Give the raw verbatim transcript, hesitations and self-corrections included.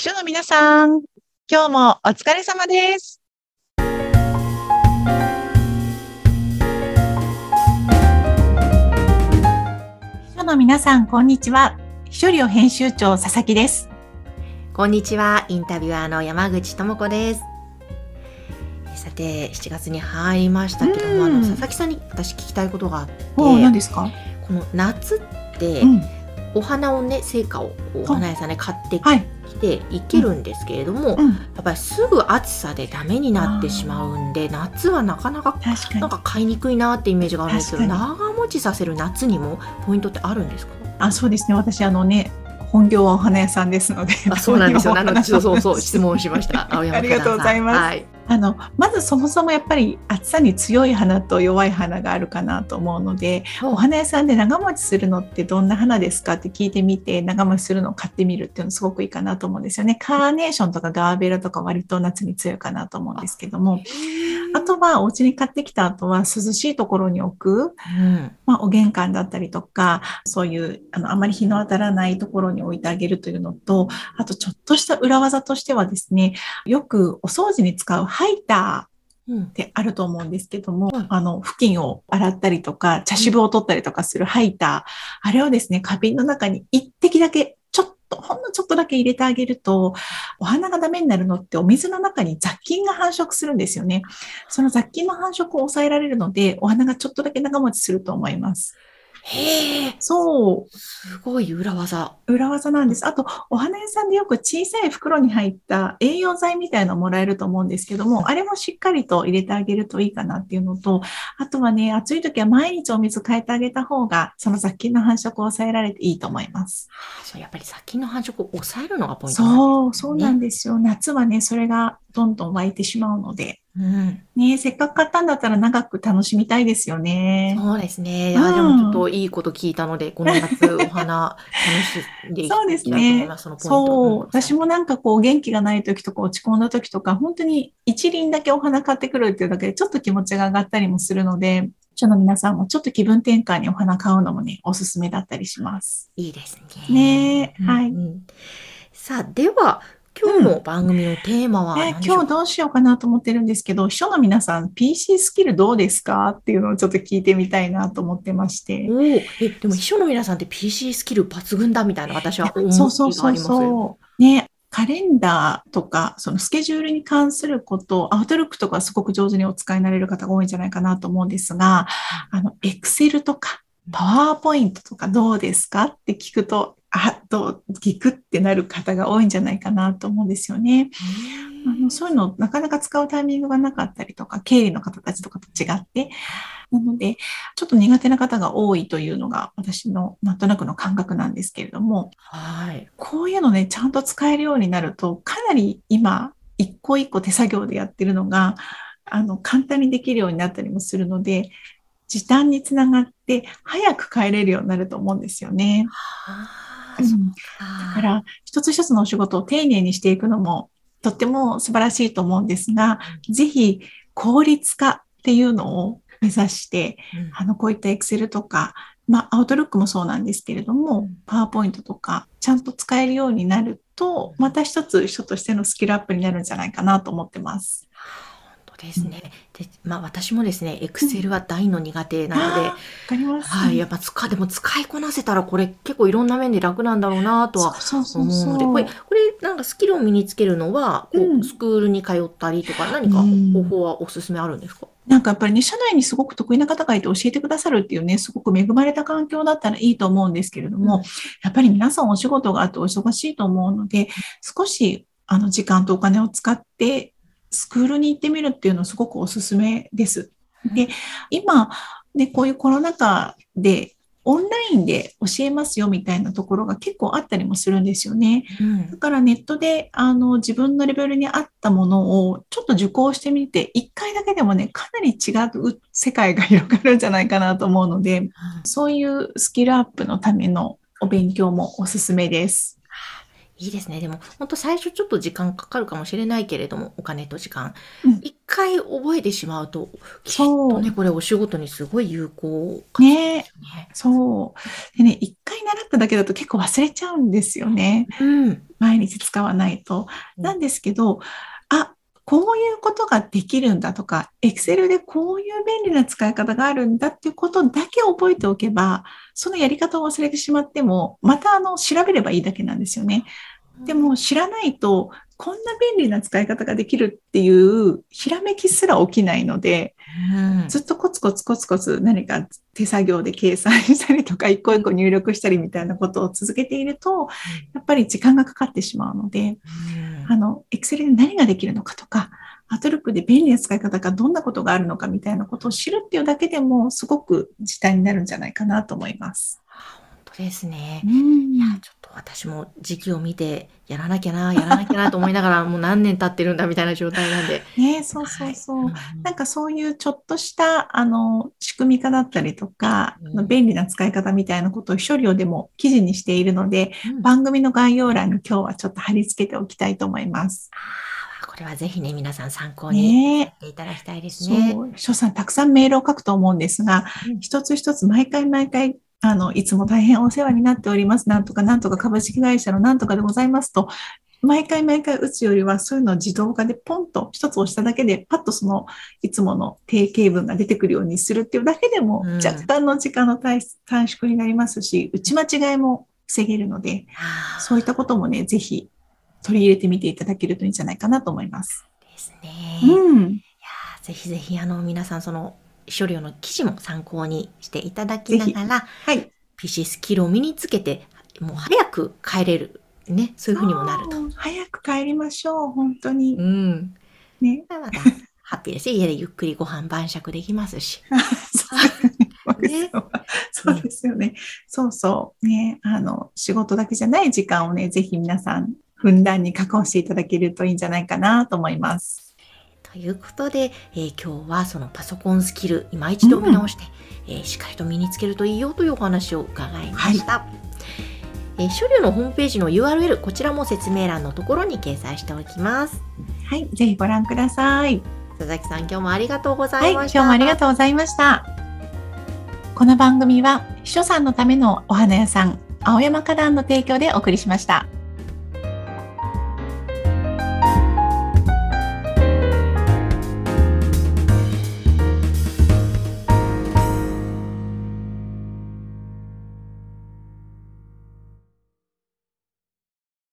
秘書の皆さん、今日もお疲れ様です。秘書の皆さん、こんにちは。秘書寮編集長佐々木です。こんにちは。インタビュアーの山口智子です。さて、しちがつに入りましたけども、あの佐々木さんに私聞きたいことがあって、何ですか？この夏って、うん、お花をね、生花をお花屋さんで買ってきて、はい、で生けるんですけれども、うんうん、やっぱりすぐ暑さでダメになってしまうんで、夏はなかなかなんか買いにくいなってイメージがあるんですけど、長持ちさせる夏にもポイントってあるんですか？あ、そうですね。私あのね、本業はお花屋さんですので、あ、そうなんですよ。なのでそうそうそう質問しました。青山ありがとうございます。はい、あのまずそもそもやっぱり暑さに強い花と弱い花があるかなと思うので、お花屋さんで長持ちするのってどんな花ですかって聞いてみて、長持ちするのを買ってみるっていうのすごくいいかなと思うんですよね。カーネーションとかガーベラとか割と夏に強いかなと思うんですけども、あとはお家に買ってきた後は涼しいところに置く、うんまあ、お玄関だったりとか、そういうあのあまり日の当たらないところに置いてあげるというのと、あとちょっとした裏技としてはですね、よくお掃除に使うハイターってあると思うんですけども、うん、あの布巾を洗ったりとか茶渋を取ったりとかするハイター、あれをですね、花瓶の中に一滴だけちょっとほんのちょっとだけ入れてあげると、お花がダメになるのってお水の中に雑菌が繁殖するんですよね。その雑菌の繁殖を抑えられるので、お花がちょっとだけ長持ちすると思います。へえ、そう。すごい裏技。裏技なんです。あと、お花屋さんでよく小さい袋に入った栄養剤みたいなのもらえると思うんですけども、あれもしっかりと入れてあげるといいかなっていうのと、あとはね、暑い時は毎日お水変えてあげた方が、その雑菌の繁殖を抑えられていいと思います。そう、やっぱり雑菌の繁殖を抑えるのがポイントなんですね。そう、そうなんですよ。夏はね、それがどんどん湧いてしまうので。うんね、せっかく買ったんだったら長く楽しみたいですよね。そうですね。うん、でもちょっといいこと聞いたので、この夏お花楽しんでいきたいと思います。そうですね。そのポイント。そう。私もなんかこう元気がない時とか落ち込んだ時とか、本当に一輪だけお花買ってくるっていうだけでちょっと気持ちが上がったりもするので、秘書の皆さんもちょっと気分転換にお花買うのもね、おすすめだったりします。いいですね。ね、うん、はい。さあ、では、今日の番組のテーマは何でしょうか？うんね、今日どうしようかなと思ってるんですけど、秘書の皆さん ピーシー スキルどうですかっていうのをちょっと聞いてみたいなと思ってまして。おえでも秘書の皆さんって ピーシー スキル抜群だみたいな、私は思いがあります。そうそうそう、ね、カレンダーとかそのスケジュールに関すること、アウトルックとかすごく上手にお使いになれる方が多いんじゃないかなと思うんですが、あの Excel とか PowerPoint とかどうですかって聞くと、あとギクってなる方が多いんじゃないかなと思うんですよね。あのそういうのをなかなか使うタイミングがなかったりとか、経理の方たちとかと違って、なのでちょっと苦手な方が多いというのが私のなんとなくの感覚なんですけれども、はい、こういうのね、ちゃんと使えるようになると、かなり今一個一個手作業でやってるのがあの簡単にできるようになったりもするので、時短につながって早く帰れるようになると思うんですよね。はうん、だから一つ一つのお仕事を丁寧にしていくのもとっても素晴らしいと思うんですが、ぜひ効率化っていうのを目指して、うん、あのこういった Excel とか、まあ、Outlook もそうなんですけれども、PowerPoint とかちゃんと使えるようになると、また一つ人としてのスキルアップになるんじゃないかなと思ってます。ですね。で、まあ、私もですね、エクセルは大の苦手なので、わかります。はい、やっぱ使でも使いこなせたら、これ結構いろんな面で楽なんだろうなとは思うので、これこれなんかスキルを身につけるのは、こう、うん、スクールに通ったりとか、何か方法はおすすめあるんですか？なんかやっぱりね、社内にすごく得意な方がいて教えてくださるっていうね、すごく恵まれた環境だったらいいと思うんですけれども、うん、やっぱり皆さんお仕事があってお忙しいと思うので、少しあの時間とお金を使ってスクールに行ってみるっていうのすごくおすすめです。で、今、ね、こういうコロナ禍でオンラインで教えますよみたいなところが結構あったりもするんですよね。うん、だからネットであの自分のレベルに合ったものをちょっと受講してみて、一回だけでもね、かなり違う世界が広がるんじゃないかなと思うので、そういうスキルアップのためのお勉強もおすすめです。いいですね。でも本当最初ちょっと時間かかるかもしれないけれども、お金と時間、うん、一回覚えてしまうと、きっとね、これお仕事にすごい有効かもしれないですね。ね、そう。でね、一回習っただけだと結構忘れちゃうんですよね。うん、毎日使わないと。なんですけど、あ、こういうことができるんだとか、Excel でこういう便利な使い方があるんだっていうことだけ覚えておけば、そのやり方を忘れてしまっても、またあの調べればいいだけなんですよね。でも知らないと、こんな便利な使い方ができるっていうひらめきすら起きないので、うん、ずっとコツコツコツコツ何か手作業で計算したりとか一個一個入力したりみたいなことを続けていると、やっぱり時間がかかってしまうので、うん、あの Excel で何ができるのかとか、Outlook で便利な使い方がどんなことがあるのかみたいなことを知るっていうだけでもすごく時短になるんじゃないかなと思います。ですね、うん、いやちょっと私も時期を見てやらなきゃなやらなきゃなと思いながらもう何年経ってるんだみたいな状態なんでね、そうそうそう、はい、うん、なんかそういうちょっとしたあの仕組み化だったりとか、うん、便利な使い方みたいなことを一人でも記事にしているので、うん、番組の概要欄に今日はちょっと貼り付けておきたいと思います。あ、これはぜひね皆さん参考にやっていただきたいですね。翔さんたくさんメールを書くと思うんですが、うん、一つ一つ毎回毎回あの、いつも大変お世話になっております。なんとかなんとか株式会社のなんとかでございますと、毎回毎回打つよりは、そういうのを自動化でポンと一つ押しただけで、パッとその、いつもの定型文が出てくるようにするっていうだけでも、若干の時間の短縮になりますし、打ち間違いも防げるので、そういったこともね、ぜひ取り入れてみていただけるといいんじゃないかなと思います。ですね。うん。いや、ぜひぜひ、あの、皆さんその、書類の記事も参考にしていただきながら、はい、ピーシー スキルを身につけて、もう早く帰れるね、そういうふうにもなると。早く帰りましょう、本当に。うん。ね、まだハッピーですし、家でゆっくりご飯晩酌できますし。そうですね。そうですよね。そうそうね、あの仕事だけじゃない時間をね、ぜひ皆さんふんだんに確保していただけるといいんじゃないかなと思います。ということで、えー、今日はそのパソコンスキル今一度見直して、うん、えー、しっかりと身につけるといいよというお話を伺いました。はい、えー、書類のホームページの ユーアールエル こちらも説明欄のところに掲載しておきます。はい、ぜひご覧ください。佐々木さん今日もありがとうございました。はい、今日もありがとうございました。この番組は秘書さんのためのお花屋さん青山花壇の提供でお送りしました。